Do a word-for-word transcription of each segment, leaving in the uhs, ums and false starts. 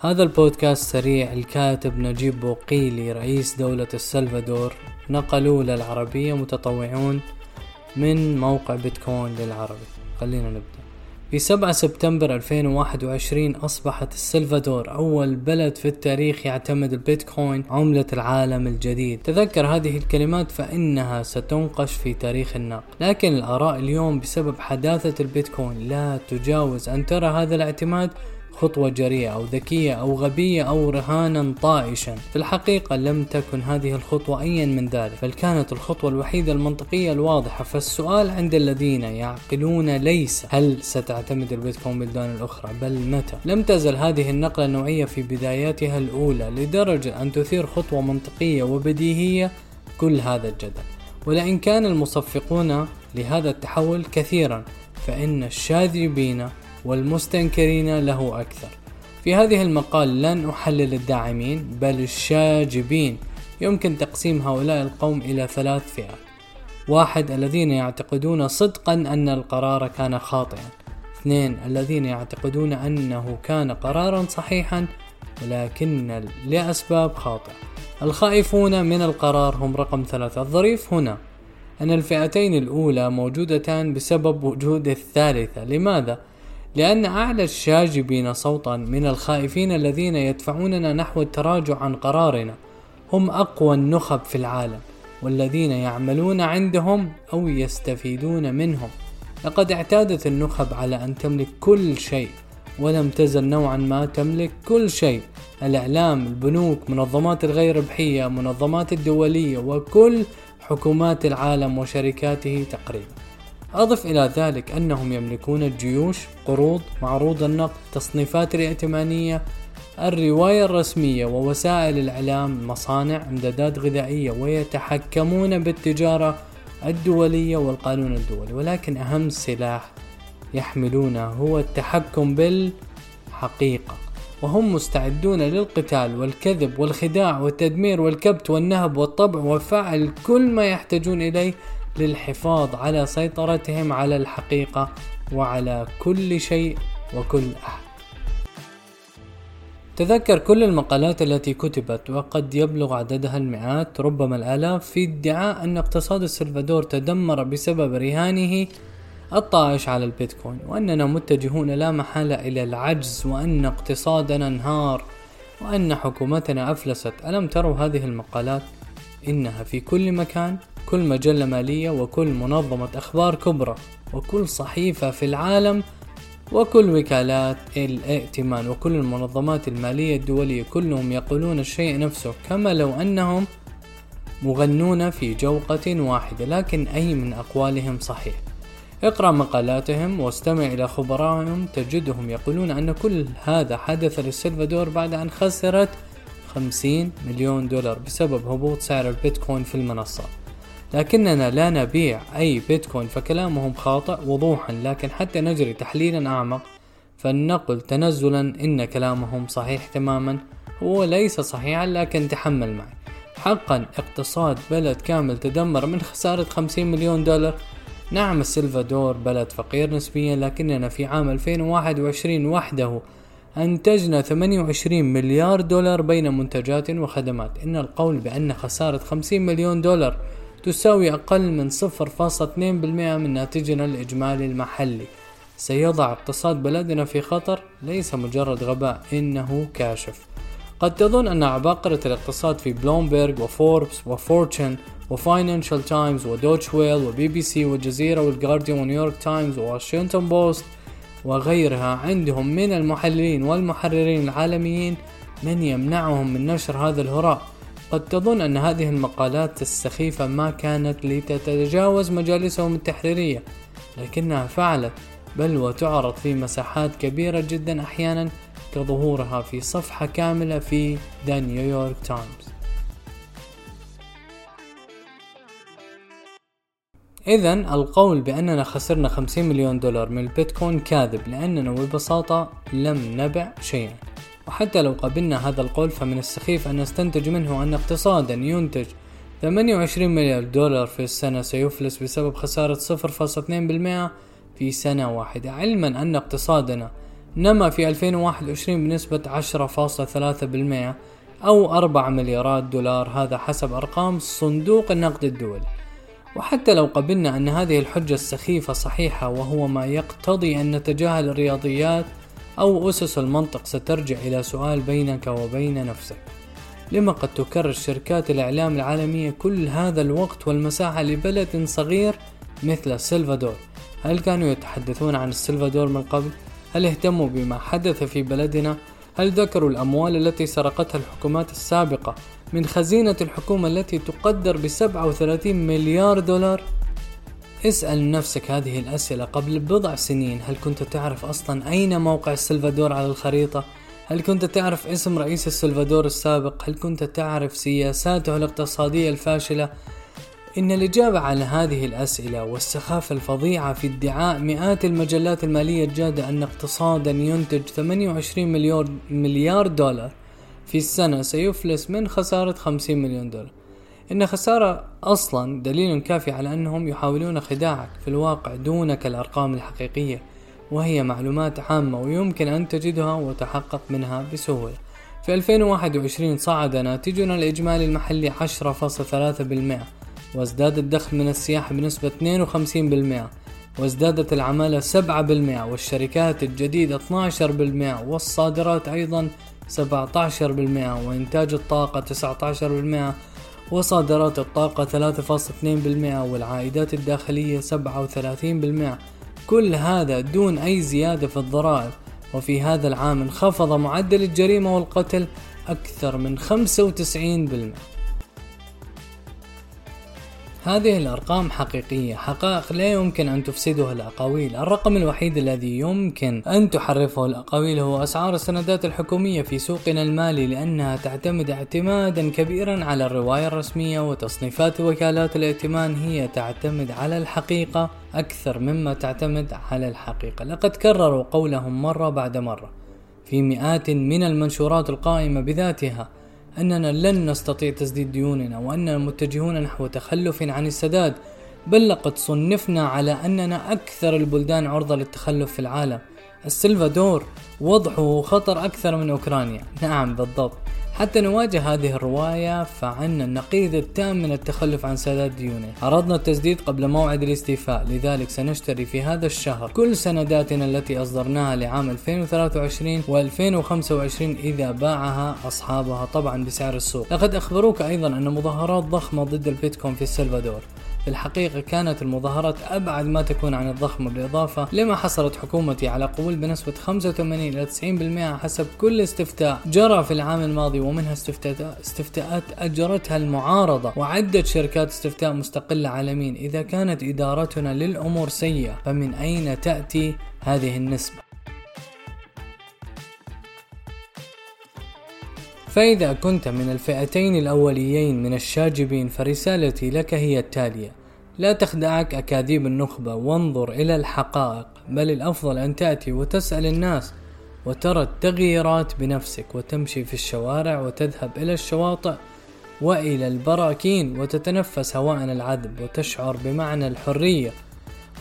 هذا البودكاست سريع. الكاتب نجيب بوقيلي رئيس دولة السلفادور نقلوا للعربية متطوعون من موقع بيتكوين للعربي. خلينا نبدأ. في سبعة سبتمبر ألفين وواحد وعشرين أصبحت السلفادور أول بلد في التاريخ يعتمد البيتكوين عملة العالم الجديد. تذكر هذه الكلمات فإنها ستنقش في تاريخ الناقد، لكن الآراء اليوم بسبب حداثة البيتكوين لا تجاوز أن ترى هذا الاعتماد خطوة جريئة أو ذكية أو غبية أو رهانا طائشا. في الحقيقة لم تكن هذه الخطوة أيا من ذلك، بل كانت الخطوة الوحيدة المنطقية الواضحة. فالسؤال عند الذين يعقلون ليس هل ستعتمد البيتكوين بلدان الأخرى، بل متى. لم تزل هذه النقلة النوعية في بداياتها الأولى لدرجة أن تثير خطوة منطقية وبديهية كل هذا الجدل. ولئن كان المصفقون لهذا التحول كثيرا، فإن الشاذبين والمستنكرين له أكثر. في هذه المقال لن أحلل الداعمين بل الشاجبين. يمكن تقسيم هؤلاء القوم إلى ثلاث فئات: واحد، الذين يعتقدون صدقا أن القرار كان خاطئا. اثنين، الذين يعتقدون أنه كان قرارا صحيحا ولكن لأسباب خاطئة. الخائفون من القرار هم رقم ثلاثة. الظريف هنا أن الفئتين الأولى موجودتان بسبب وجود الثالثة. لماذا؟ لأن أعلى الشاجبين صوتا من الخائفين الذين يدفعوننا نحو التراجع عن قرارنا هم أقوى النخب في العالم والذين يعملون عندهم أو يستفيدون منهم. لقد اعتادت النخب على أن تملك كل شيء، ولم تزل نوعا ما تملك كل شيء: الإعلام، البنوك، منظمات الغير ربحية، منظمات الدولية، وكل حكومات العالم وشركاته تقريبا. أضف إلى ذلك أنهم يملكون الجيوش، قروض، معروض النقد، تصنيفات الائتمانية، الرواية الرسمية ووسائل الإعلام، مصانع، إمدادات غذائية، ويتحكمون بالتجارة الدولية والقانون الدولي. ولكن أهم سلاح يحملونه هو التحكم بالحقيقة، وهم مستعدون للقتال والكذب والخداع والتدمير والكبت والنهب والطبع وفعل كل ما يحتاجون إليه للحفاظ على سيطرتهم على الحقيقة وعلى كل شيء وكل أحد. تذكر كل المقالات التي كتبت وقد يبلغ عددها المئات ربما الآلاف في ادعاء أن اقتصاد السلفادور تدمر بسبب رهانه الطائش على البيتكوين، وأننا متجهون لا محالة إلى العجز، وأن اقتصادنا انهار، وأن حكومتنا أفلست. ألم تروا هذه المقالات؟ إنها في كل مكان، كل مجلة مالية وكل منظمة أخبار كبرى وكل صحيفة في العالم وكل وكالات الائتمان وكل المنظمات المالية الدولية، كلهم يقولون الشيء نفسه كما لو أنهم مغنون في جوقة واحدة، لكن أي من أقوالهم صحيح. اقرأ مقالاتهم واستمع إلى خبرائهم، تجدهم يقولون أن كل هذا حدث للسلفادور بعد أن خسرت خمسين مليون دولار بسبب هبوط سعر البيتكوين في المنصة. لكننا لا نبيع أي بيتكوين، فكلامهم خاطئ وضوحا. لكن حتى نجري تحليلا أعمق فلنقل تنزلا إن كلامهم صحيح تماما. هو ليس صحيحا، لكن تحمل معي. حقا اقتصاد بلد كامل تدمر من خسارة خمسين مليون دولار. نعم السلفادور بلد فقير نسبيا، لكننا في عام ألفين وواحد وعشرين وحده أنتجنا ثمانية وعشرين مليار دولار بين منتجات وخدمات. إن القول بأن خسارة خمسين مليون دولار تساوي أقل من صفر فاصلة اثنين بالمئة من ناتجنا الإجمالي المحلي سيضع اقتصاد بلدنا في خطر. ليس مجرد غباء، إنه كاشف. قد تظن أن عباقرة الاقتصاد في بلومبرج وفوربس وفورتشن وفاينانشال تايمز ودوتش ويل وبي بي سي والجزيرة والغارديان ونيويورك تايمز وواشنطن بوست وغيرها عندهم من المحللين والمحررين العالميين من يمنعهم من نشر هذا الهراء. قد تظن أن هذه المقالات السخيفة ما كانت لتتجاوز مجالسهم التحريرية، لكنها فعلت، بل وتعرض في مساحات كبيرة جدا أحيانا، كظهورها في صفحة كاملة في ذا نيويورك تايمز. إذن القول بأننا خسرنا خمسين مليون دولار من البيتكوين كاذب، لأننا ببساطة لم نبع شيئا. وحتى لو قبلنا هذا القول فمن السخيف أن نستنتج منه أن اقتصادا ينتج ثمانية وعشرين مليار دولار في السنة سيفلس بسبب خسارة صفر فاصلة اثنين بالمئة في سنة واحدة، علما أن اقتصادنا نما في ألفين وواحد وعشرين بنسبة عشرة فاصلة ثلاثة بالمئة أو أربعة مليارات دولار، هذا حسب أرقام صندوق النقد الدولي. وحتى لو قبلنا أن هذه الحجة السخيفة صحيحة، وهو ما يقتضي أن نتجاهل الرياضيات أو أسس المنطق، سترجع إلى سؤال بينك وبين نفسك: لما قد تكرر شركات الإعلام العالمية كل هذا الوقت والمساحة لبلد صغير مثل السلفادور؟ هل كانوا يتحدثون عن السلفادور من قبل؟ هل اهتموا بما حدث في بلدنا؟ هل ذكروا الأموال التي سرقتها الحكومات السابقة من خزينة الحكومة التي تقدر ب سبعة وثلاثين مليار دولار؟ اسأل نفسك هذه الأسئلة قبل بضع سنين. هل كنت تعرف أصلا أين موقع السلفادور على الخريطة؟ هل كنت تعرف اسم رئيس السلفادور السابق؟ هل كنت تعرف سياساته الاقتصادية الفاشلة؟ إن الإجابة على هذه الأسئلة والسخافة الفظيعة في ادعاء مئات المجلات المالية الجادة أن اقتصادا ينتج ثمانية وعشرين مليار دولار في السنة سيفلس من خسارة خمسين مليون دولار، إن خسارة أصلا دليل كافي على أنهم يحاولون خداعك في الواقع دونك الأرقام الحقيقية، وهي معلومات عامة ويمكن أن تجدها وتحقق منها بسهولة. في ألفين وواحد وعشرين صعد ناتجنا الإجمالي المحلي عشرة فاصلة ثلاثة بالمئة، وازداد الدخل من السياحة بنسبة اثنين وخمسين بالمئة، وازدادت العمالة سبعة بالمئة، والشركات الجديدة اثنا عشر بالمئة، والصادرات أيضا سبعة عشر بالمئة، وإنتاج الطاقة تسعة عشر بالمئة، وصادرات الطاقة ثلاثة فاصلة اثنين بالمئة، والعائدات الداخلية سبعة وثلاثين بالمئة. كل هذا دون أي زيادة في الضرائب. وفي هذا العام انخفض معدل الجريمة والقتل أكثر من خمسة وتسعين بالمئة. هذه الأرقام حقيقية، حقائق لا يمكن أن تفسدها الأقاويل. الرقم الوحيد الذي يمكن أن تحرفه الأقاويل هو أسعار السندات الحكومية في سوقنا المالي، لأنها تعتمد اعتمادا كبيرا على الرواية الرسمية، وتصنيفات وكالات الائتمان هي تعتمد على الحقيقة أكثر مما تعتمد على الحقيقة. لقد كرروا قولهم مرة بعد مرة في مئات من المنشورات القائمة بذاتها أننا لن نستطيع تسديد ديوننا، وأننا متجهون نحو تخلف عن السداد، بل لقد صنفنا على أننا أكثر البلدان عرضة للتخلف في العالم. السلفادور وضعه خطر أكثر من أوكرانيا. نعم بالضبط. حتى نواجه هذه الرواية فعنا النقيض التام من التخلف عن سداد ديونه. عرضنا التسديد قبل موعد الاستيفاء، لذلك سنشتري في هذا الشهر كل سنداتنا التي أصدرناها لعام ألفين وثلاثة وعشرين وألفين وخمسة وعشرين إذا باعها أصحابها طبعا بسعر السوق. لقد أخبروك أيضا أن مظاهرات ضخمة ضد البيتكوين في السلفادور. في الحقيقة كانت المظاهرات أبعد ما تكون عن الضخمة، بالإضافة لما حصلت حكومتي على قبول بنسبة خمسة وثمانين إلى تسعين بالمئة حسب كل استفتاء جرى في العام الماضي، ومنها استفتاءات أجرتها المعارضة وعدة شركات استفتاء مستقلة عالميا. إذا كانت إدارتنا للأمور سيئة، فمن أين تأتي هذه النسبة؟ فإذا كنت من الفئتين الأوليين من الشاجبين فرسالتي لك هي التالية: لا تخدعك أكاذيب النخبة، وانظر إلى الحقائق، بل الأفضل أن تأتي وتسأل الناس وترى التغييرات بنفسك، وتمشي في الشوارع، وتذهب إلى الشواطئ وإلى البراكين، وتتنفس هواءنا العذب، وتشعر بمعنى الحرية،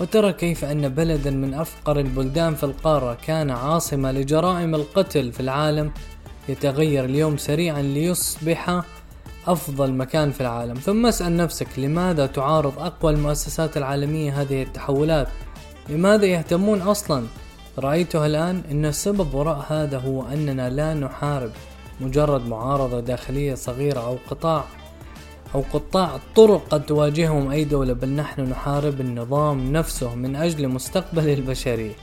وترى كيف أن بلدا من أفقر البلدان في القارة كان عاصمة لجرائم القتل في العالم يتغير اليوم سريعا ليصبح أفضل مكان في العالم. ثم اسأل نفسك: لماذا تعارض أقوى المؤسسات العالمية هذه التحولات؟ لماذا يهتمون أصلا؟ رأيتها الآن، إن السبب وراء هذا هو أننا لا نحارب مجرد معارضة داخلية صغيرة أو قطاع أو قطاع طرق قد تواجههم أي دولة، بل نحن نحارب النظام نفسه من أجل مستقبل البشرية.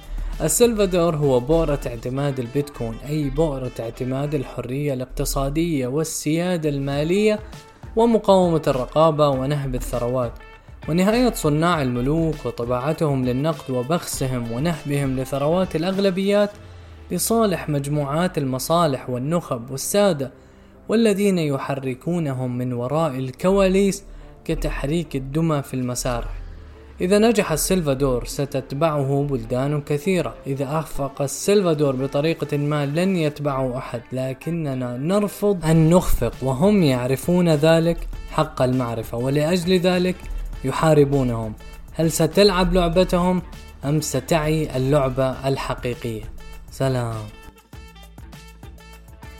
السلفادور هو بؤرة اعتماد البيتكوين، أي بؤرة اعتماد الحرية الاقتصادية والسيادة المالية ومقاومة الرقابة ونهب الثروات، ونهاية صناع الملوك وطباعتهم للنقد وبخسهم ونهبهم لثروات الأغلبيات لصالح مجموعات المصالح والنخب والسادة، والذين يحركونهم من وراء الكواليس كتحريك الدمى في المسارح. إذا نجح السلفادور ستتبعه بلدان كثيرة. إذا أخفق السلفادور بطريقة ما لن يتبعه أحد، لكننا نرفض أن نخفق، وهم يعرفون ذلك حق المعرفة، ولأجل ذلك يحاربونهم. هل ستلعب لعبتهم أم ستعي اللعبة الحقيقية؟ سلام.